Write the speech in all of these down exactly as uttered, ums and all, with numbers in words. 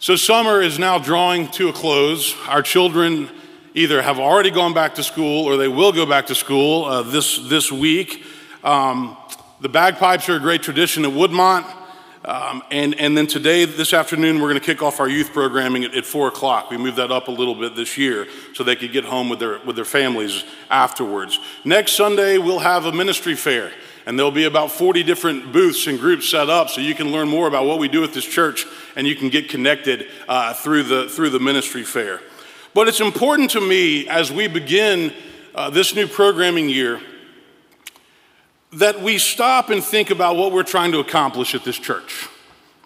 So summer is now drawing to a close. Our children either have already gone back to school or they will go back to school uh, this, this week. Um, the bagpipes are a great tradition at Woodmont. Um, and, and then today, this afternoon, we're going to kick off our youth programming at, at four o'clock. We moved that up a little bit this year so they could get home with their, with their families afterwards. Next Sunday, we'll have a ministry fair. And there'll be about forty different booths and groups set up so you can learn more about what we do at this church and you can get connected uh, through the, through the ministry fair. But it's important to me as we begin uh, this new programming year that we stop and think about what we're trying to accomplish at this church.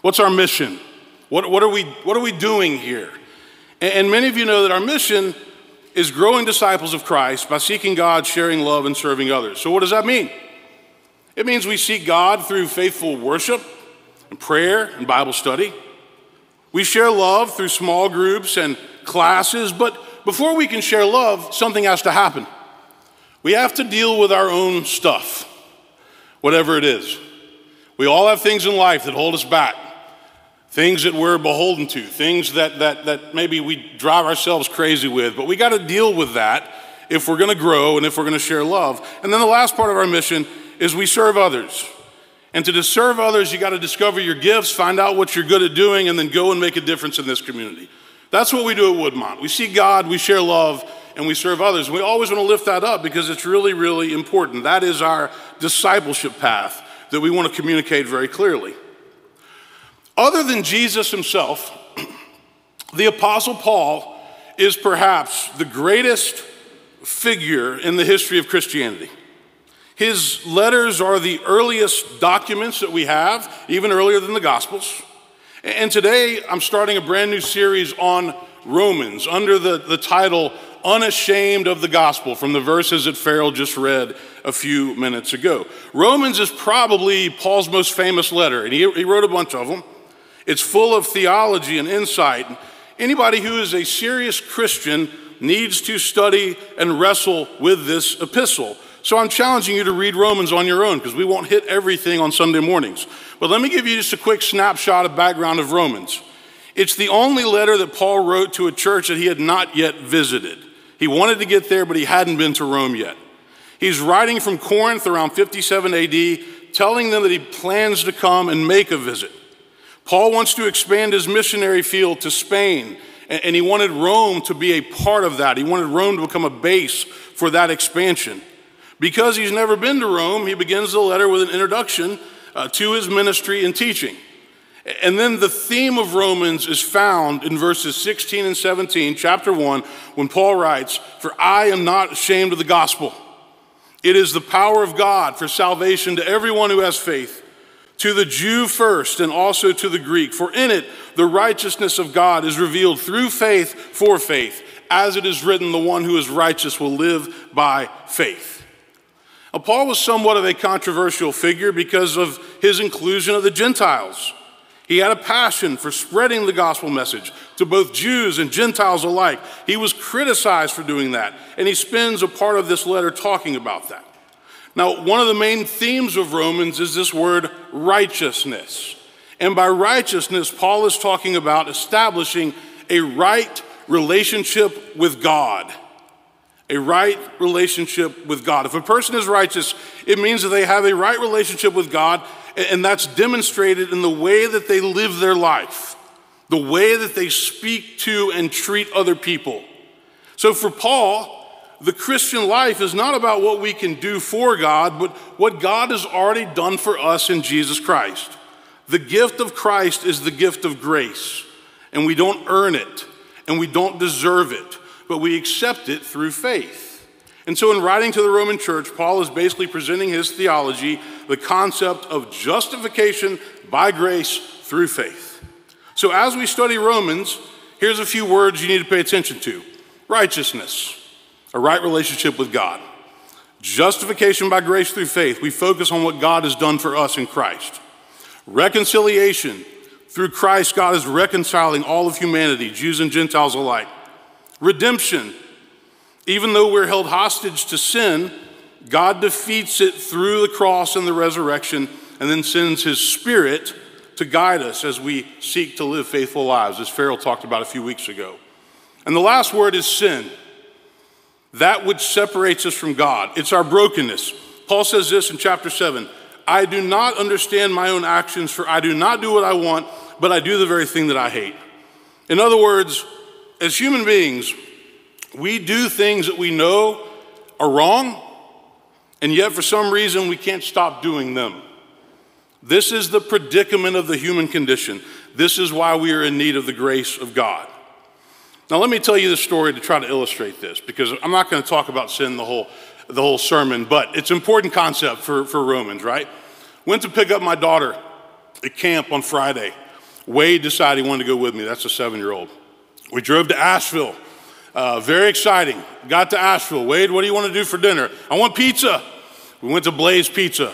What's our mission? What, what, are, we, what are we doing here? And, and many of you know that our mission is growing disciples of Christ by seeking God, sharing love, and serving others. So what does that mean? It means we seek God through faithful worship and prayer and Bible study. We share love through small groups and classes, but before we can share love, something has to happen. We have to deal with our own stuff, whatever it is. We all have things in life that hold us back, things that we're beholden to, things that, that, that maybe we drive ourselves crazy with, but we got to deal with that if we're going to grow and if we're going to share love. And then the last part of our mission is we serve others. And to serve others, you got to discover your gifts, find out what you're good at doing, and then go and make a difference in this community. That's what we do at Woodmont. We see God, we share love, and we serve others. We always want to lift that up because it's really, really important. That is our discipleship path that we want to communicate very clearly. Other than Jesus himself, the Apostle Paul is perhaps the greatest figure in the history of Christianity. His letters are the earliest documents that we have, even earlier than the Gospels. And today, I'm starting a brand new series on Romans under the, the title, Unashamed of the Gospel, from the verses that Farrell just read a few minutes ago. Romans is probably Paul's most famous letter, and he, he wrote a bunch of them. It's full of theology and insight. Anybody who is a serious Christian needs to study and wrestle with this epistle. So I'm challenging you to read Romans on your own because we won't hit everything on Sunday mornings. But let me give you just a quick snapshot of background of Romans. It's the only letter that Paul wrote to a church that he had not yet visited. He wanted to get there, but he hadn't been to Rome yet. He's writing from Corinth around fifty-seven A D, telling them that he plans to come and make a visit. Paul wants to expand his missionary field to Spain, and he wanted Rome to be a part of that. He wanted Rome to become a base for that expansion. Because he's never been to Rome, he begins the letter with an introduction uh, to his ministry and teaching. And then the theme of Romans is found in verses sixteen and seventeen, chapter one, when Paul writes, "For I am not ashamed of the gospel. It is the power of God for salvation to everyone who has faith, to the Jew first and also to the Greek. For in it, the righteousness of God is revealed through faith for faith. As it is written, the one who is righteous will live by faith." Paul was somewhat of a controversial figure because of his inclusion of the Gentiles. He had a passion for spreading the gospel message to both Jews and Gentiles alike. He was criticized for doing that, and he spends a part of this letter talking about that. Now, one of the main themes of Romans is this word righteousness. And by righteousness, Paul is talking about establishing a right relationship with God. A right relationship with God. If a person is righteous, it means that they have a right relationship with God, and that's demonstrated in the way that they live their life, the way that they speak to and treat other people. So for Paul, the Christian life is not about what we can do for God, but what God has already done for us in Jesus Christ. The gift of Christ is the gift of grace, and we don't earn it, and we don't deserve it. But we accept it through faith. And so in writing to the Roman church, Paul is basically presenting his theology, the concept of justification by grace through faith. So as we study Romans, here's a few words you need to pay attention to. Righteousness, a right relationship with God. Justification by grace through faith. We focus on what God has done for us in Christ. Reconciliation, through Christ, God is reconciling all of humanity, Jews and Gentiles alike. Redemption, even though we're held hostage to sin, God defeats it through the cross and the resurrection, and then sends his Spirit to guide us as we seek to live faithful lives, as Farrell talked about a few weeks ago. And the last word is sin. That which separates us from God. It's our brokenness. Paul says this in chapter seven, I do not understand my own actions, for I do not do what I want, but I do the very thing that I hate. In other words, as human beings, we do things that we know are wrong, and yet for some reason we can't stop doing them. This is the predicament of the human condition. This is why we are in need of the grace of God. Now let me tell you this story to try to illustrate this, because I'm not going to talk about sin the whole the whole sermon, but it's an important concept for, for Romans, right? Went to pick up my daughter at camp on Friday. Wade decided he wanted to go with me. That's a seven-year-old. We drove to Asheville. Uh, very exciting. Got to Asheville. Wade, what do you want to do for dinner? I want pizza. We went to Blaze Pizza.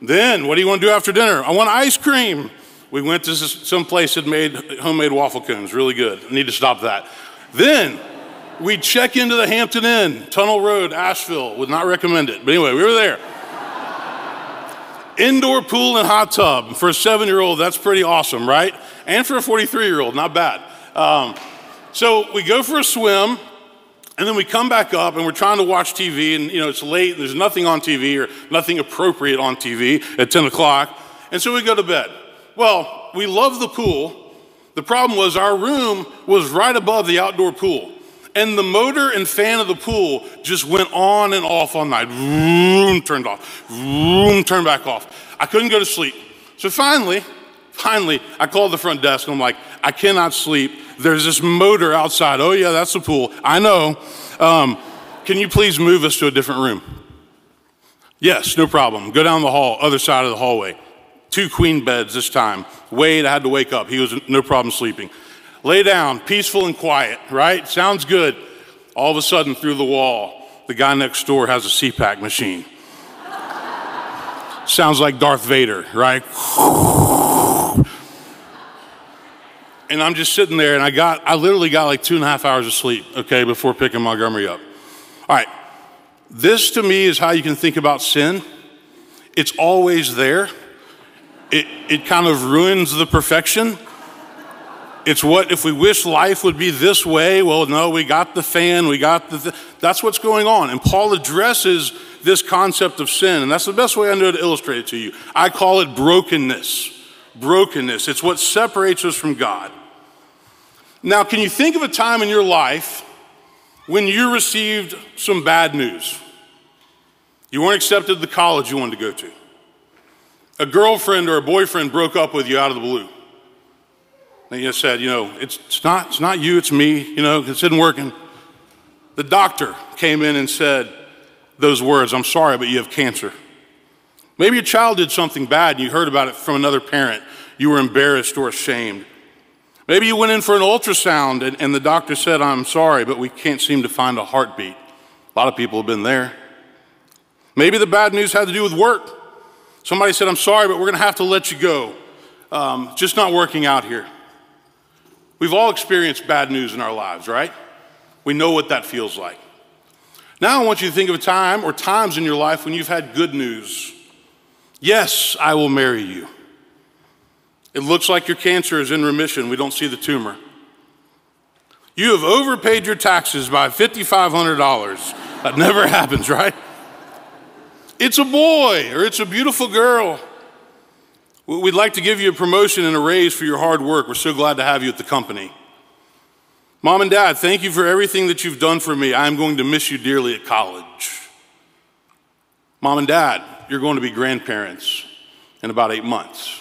Then, what do you want to do after dinner? I want ice cream. We went to some place that made homemade waffle cones. Really good. I need to stop that. Then we check into the Hampton Inn, Tunnel Road, Asheville. Would not recommend it. But anyway, we were there. Indoor pool and hot tub. For a seven-year-old, that's pretty awesome, right? And for a forty-three-year-old, not bad. Um, so we go for a swim, and then we come back up, and we're trying to watch T V, and, you know, it's late, and there's nothing on T V or nothing appropriate on T V at ten o'clock. And so we go to bed. Well, we love the pool. The problem was our room was right above the outdoor pool. And the motor and fan of the pool just went on and off all night. Vroom, turned off. Vroom, turned back off. I couldn't go to sleep. So finally, finally, I called the front desk and I'm like, I cannot sleep. There's this motor outside. Oh yeah, that's the pool. I know. Um, can you please move us to a different room? Yes, no problem. Go down the hall, other side of the hallway. Two queen beds this time. Wade, I had to wake up. He was no problem sleeping. Lay down, peaceful and quiet, right? Sounds good. All of a sudden, through the wall, the guy next door has a C PAP machine. Sounds like Darth Vader, right? And I'm just sitting there, and I got, I literally got like two and a half hours of sleep, okay, before picking Montgomery up. All right, this to me is how you can think about sin. It's always there. It, it kind of ruins the perfection. It's what, if we wish life would be this way, well, no, we got the fan, we got the, th- that's what's going on. And Paul addresses this concept of sin, and that's the best way I know to illustrate it to you. I call it brokenness, brokenness. It's what separates us from God. Now, can you think of a time in your life when you received some bad news? You weren't accepted to the college you wanted to go to. A girlfriend or a boyfriend broke up with you out of the blue. And you said, you know, it's, it's not it's not you, it's me, you know, it isn't working. The doctor came in and said those words, I'm sorry, but you have cancer. Maybe your child did something bad and you heard about it from another parent. You were embarrassed or ashamed. Maybe you went in for an ultrasound and, and the doctor said, I'm sorry, but we can't seem to find a heartbeat. A lot of people have been there. Maybe the bad news had to do with work. Somebody said, I'm sorry, but we're going to have to let you go. Um, just not working out here. We've all experienced bad news in our lives, right? We know what that feels like. Now I want you to think of a time or times in your life when you've had good news. Yes, I will marry you. It looks like your cancer is in remission. We don't see the tumor. You have overpaid your taxes by five thousand five hundred dollars. That never happens, right? It's a boy or it's a beautiful girl. We'd like to give you a promotion and a raise for your hard work. We're so glad to have you at the company. Mom and Dad, thank you for everything that you've done for me. I'm going to miss you dearly at college. Mom and Dad, you're going to be grandparents in about eight months.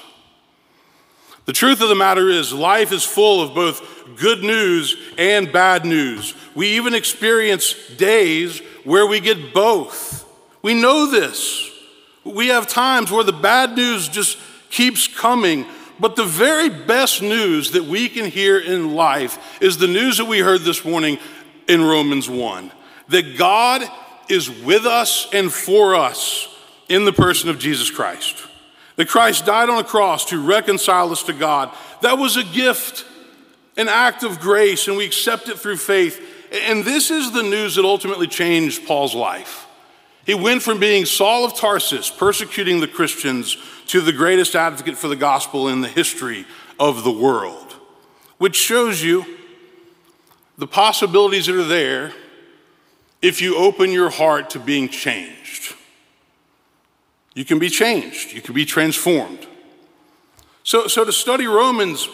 The truth of the matter is, life is full of both good news and bad news. We even experience days where we get both. We know this. We have times where the bad news just keeps coming, but the very best news that we can hear in life is the news that we heard this morning in Romans one, that God is with us and for us in the person of Jesus Christ. That Christ died on a cross to reconcile us to God. That was a gift, an act of grace, and we accept it through faith. And this is the news that ultimately changed Paul's life. He went from being Saul of Tarsus, persecuting the Christians, to the greatest advocate for the gospel in the history of the world, which shows you the possibilities that are there if you open your heart to being changed. You can be changed. You can be transformed. So, so to study Romans,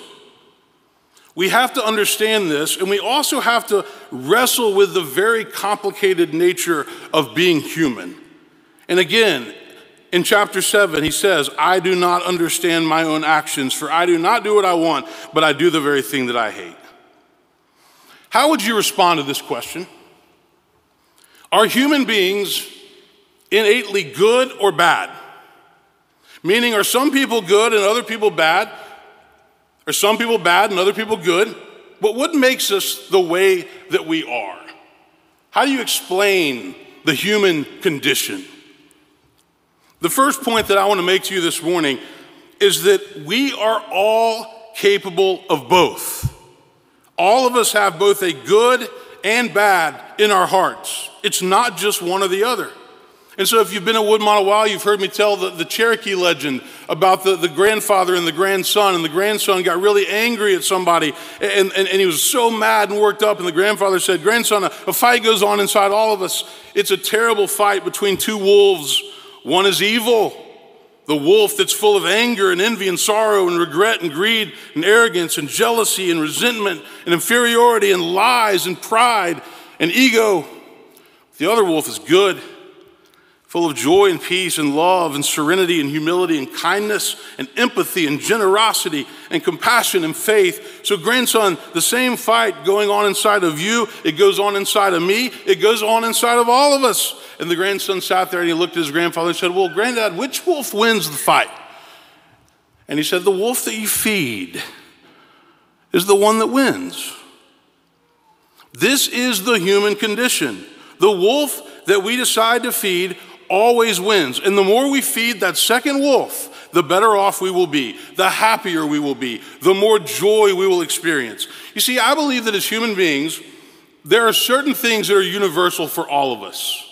we have to understand this, and we also have to wrestle with the very complicated nature of being human. And again, in chapter seven, he says, I do not understand my own actions, for I do not do what I want, but I do the very thing that I hate. How would you respond to this question? Are human beings innately good or bad? Meaning, are some people good and other people bad? Are some people bad and other people good? But what makes us the way that we are? How do you explain the human condition? The first point that I want to make to you this morning is that we are all capable of both. All of us have both a good and bad in our hearts. It's not just one or the other. And so if you've been at Woodmont a while, you've heard me tell the, the Cherokee legend about the, the grandfather and the grandson, and the grandson got really angry at somebody, and, and, and he was so mad and worked up, and the grandfather said, grandson, a, a fight goes on inside all of us. It's a terrible fight between two wolves. One is evil, the wolf that's full of anger and envy and sorrow and regret and greed and arrogance and jealousy and resentment and inferiority and lies and pride and ego. The other wolf is good, full of joy and peace and love and serenity and humility and kindness and empathy and generosity and compassion and faith. So grandson, the same fight going on inside of you, it goes on inside of me, it goes on inside of all of us. And the grandson sat there and he looked at his grandfather and said, well, granddad, which wolf wins the fight? And he said, the wolf that you feed is the one that wins. This is the human condition. The wolf that we decide to feed always wins. And the more we feed that second wolf, the better off we will be, the happier we will be, the more joy we will experience. You see, I believe that as human beings, there are certain things that are universal for all of us.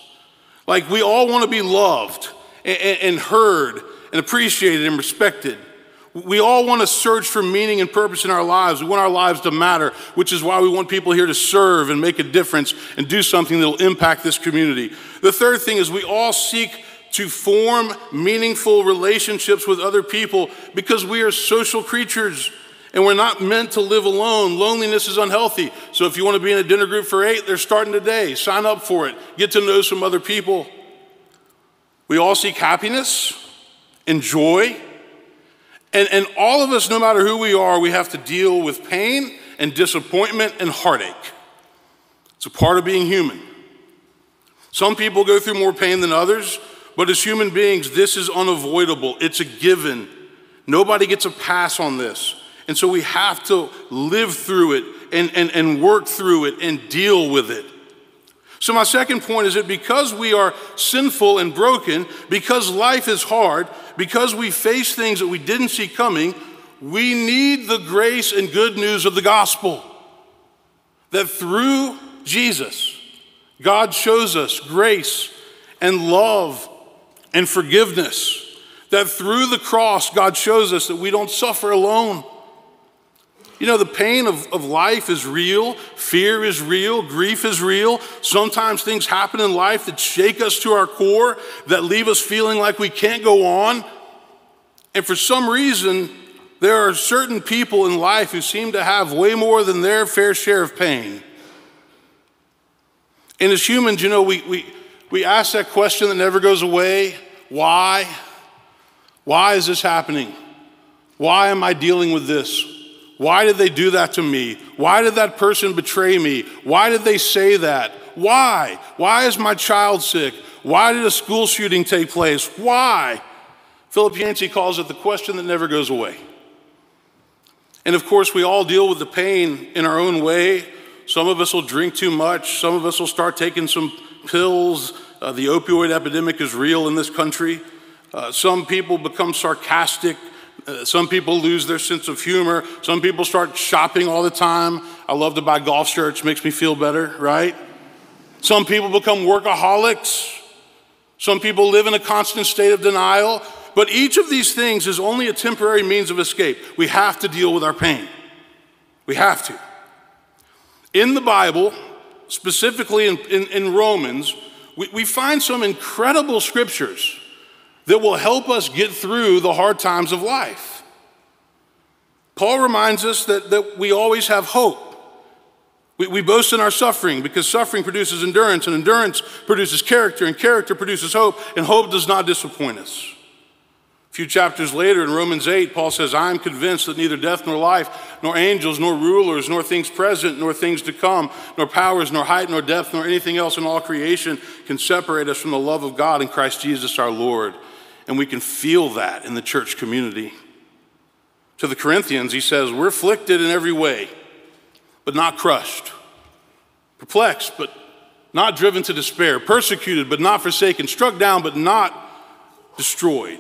Like, we all want to be loved and, and heard and appreciated and respected. We all want to search for meaning and purpose in our lives. We want our lives to matter, which is why we want people here to serve and make a difference and do something that will impact this community. The third thing is we all seek to form meaningful relationships with other people because we are social creatures and we're not meant to live alone. Loneliness is unhealthy. So if you want to be in a dinner group for eight, they're starting today. Sign up for it. Get to know some other people. We all seek happiness and joy. And, and all of us, no matter who we are, we have to deal with pain and disappointment and heartache. It's a part of being human. Some people go through more pain than others, but as human beings, this is unavoidable. It's a given. Nobody gets a pass on this. And so we have to live through it and, and, and work through it and deal with it. So my second point is that because we are sinful and broken, because life is hard, because we face things that we didn't see coming, we need the grace and good news of the gospel. That through Jesus, God shows us grace and love and forgiveness. That through the cross, God shows us that we don't suffer alone. You know, the pain of, of life is real, fear is real, grief is real. Sometimes things happen in life that shake us to our core, that leave us feeling like we can't go on. And for some reason, there are certain people in life who seem to have way more than their fair share of pain. And as humans, you know, we, we, we ask that question that never goes away. Why? Why is this happening? Why am I dealing with this? Why did they do that to me? Why did that person betray me? Why did they say that? Why? Why is my child sick? Why did a school shooting take place? Why? Philip Yancey calls it the question that never goes away. And of course, we all deal with the pain in our own way. Some of us will drink too much. Some of us will start taking some pills. Uh, the opioid epidemic is real in this country. Uh, some people become sarcastic. Uh, some people lose their sense of humor. Some people start shopping all the time. I love to buy golf shirts, makes me feel better, right? Some people become workaholics. Some people live in a constant state of denial. But each of these things is only a temporary means of escape. We have to deal with our pain. We have to. In the Bible, specifically in, in, in Romans, we, we find some incredible scriptures that will help us get through the hard times of life. Paul reminds us that, that we always have hope. We, we boast in our suffering because suffering produces endurance, and endurance produces character, and character produces hope, and hope does not disappoint us. A few chapters later in Romans eight, Paul says, I am convinced that neither death nor life, nor angels, nor rulers, nor things present, nor things to come, nor powers, nor height, nor depth, nor anything else in all creation can separate us from the love of God in Christ Jesus our Lord. And we can feel that in the church community. To the Corinthians, he says, we're afflicted in every way, but not crushed, perplexed, but not driven to despair, persecuted, but not forsaken, struck down, but not destroyed.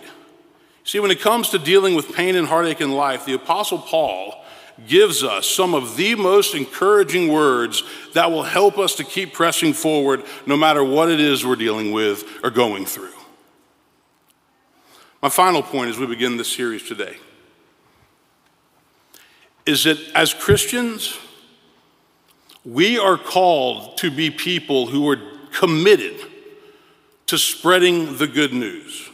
See, when it comes to dealing with pain and heartache in life, the Apostle Paul gives us some of the most encouraging words that will help us to keep pressing forward no matter what it is we're dealing with or going through. My final point as we begin this series today is that as Christians, we are called to be people who are committed to spreading the good news.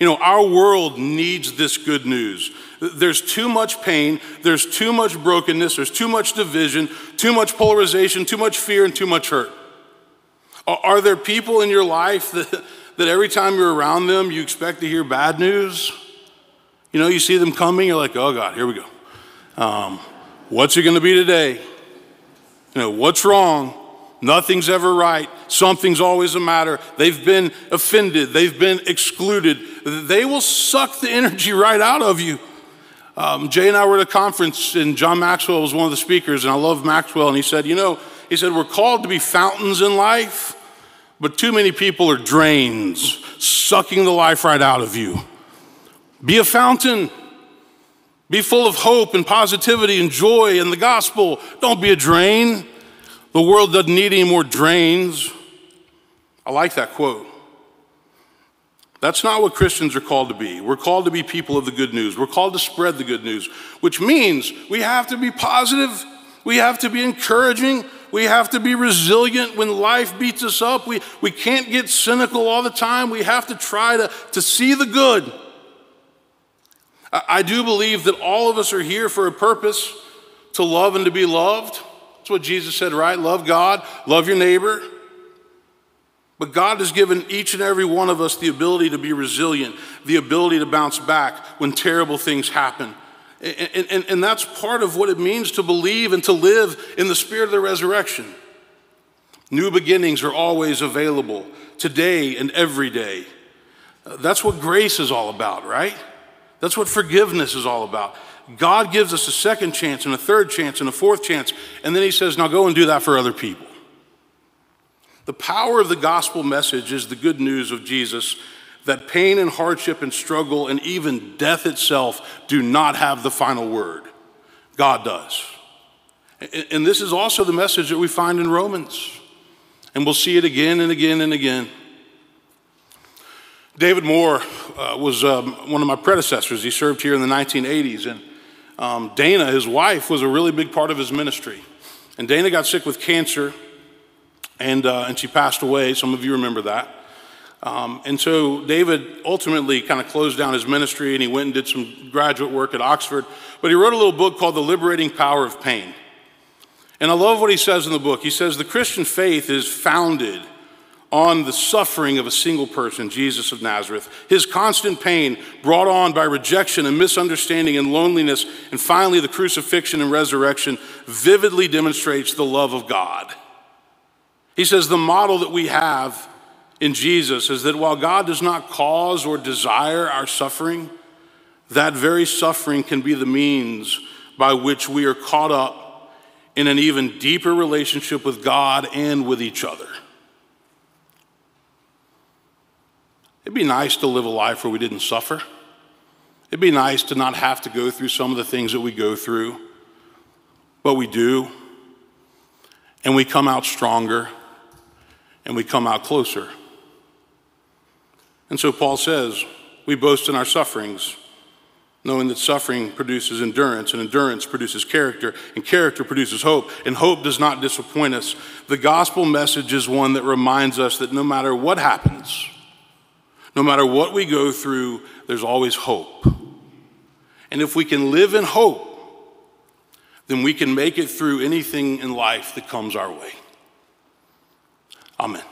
You know, our world needs this good news. There's too much pain, there's too much brokenness, there's too much division, too much polarization, too much fear, and too much hurt. Are, are there people in your life that, that every time you're around them, you expect to hear bad news? You know, you see them coming, you're like, oh God, here we go. Um, what's it gonna be today? You know, what's wrong? Nothing's ever right. Something's always a matter. They've been offended. They've been excluded. They will suck the energy right out of you. Um, Jay and I were at a conference, and John Maxwell was one of the speakers, and I love Maxwell, and he said, you know, he said, we're called to be fountains in life, but too many people are drains, sucking the life right out of you. Be a fountain. Be full of hope and positivity and joy in the gospel. Don't be a drain. The world doesn't need any more drains. I like that quote. That's not what Christians are called to be. We're called to be people of the good news. We're called to spread the good news, which means we have to be positive. We have to be encouraging. We have to be resilient when life beats us up. We, we can't get cynical all the time. We have to try to, to see the good. I, I do believe that all of us are here for a purpose, to love and to be loved. That's what Jesus said, right? Love God, love your neighbor. But God has given each and every one of us the ability to be resilient, the ability to bounce back when terrible things happen. And, and, and that's part of what it means to believe and to live in the spirit of the resurrection. New beginnings are always available today and every day. That's what grace is all about, right? That's what forgiveness is all about. God gives us a second chance and a third chance and a fourth chance, and then he says, now go and do that for other people. The power of the gospel message is the good news of Jesus, that pain and hardship and struggle and even death itself do not have the final word. God does. And this is also the message that we find in Romans, and we'll see it again and again and again. David Moore uh, was um, one of my predecessors. He served here in the nineteen eighties, and Um, Dana, his wife, was a really big part of his ministry. And Dana got sick with cancer, and, uh, and she passed away. Some of you remember that. Um, and so David ultimately kind of closed down his ministry, and he went and did some graduate work at Oxford. But he wrote a little book called The Liberating Power of Pain. And I love what he says in the book. He says, the Christian faith is founded on the suffering of a single person, Jesus of Nazareth, his constant pain brought on by rejection and misunderstanding and loneliness, and finally the crucifixion and resurrection vividly demonstrates the love of God. He says the model that we have in Jesus is that while God does not cause or desire our suffering, that very suffering can be the means by which we are caught up in an even deeper relationship with God and with each other. It'd be nice to live a life where we didn't suffer. It'd be nice to not have to go through some of the things that we go through, but we do, and we come out stronger, and we come out closer. And so Paul says, we boast in our sufferings, knowing that suffering produces endurance, and endurance produces character, and character produces hope, and hope does not disappoint us. The gospel message is one that reminds us that no matter what happens, no matter what we go through, there's always hope. And if we can live in hope, then we can make it through anything in life that comes our way. Amen.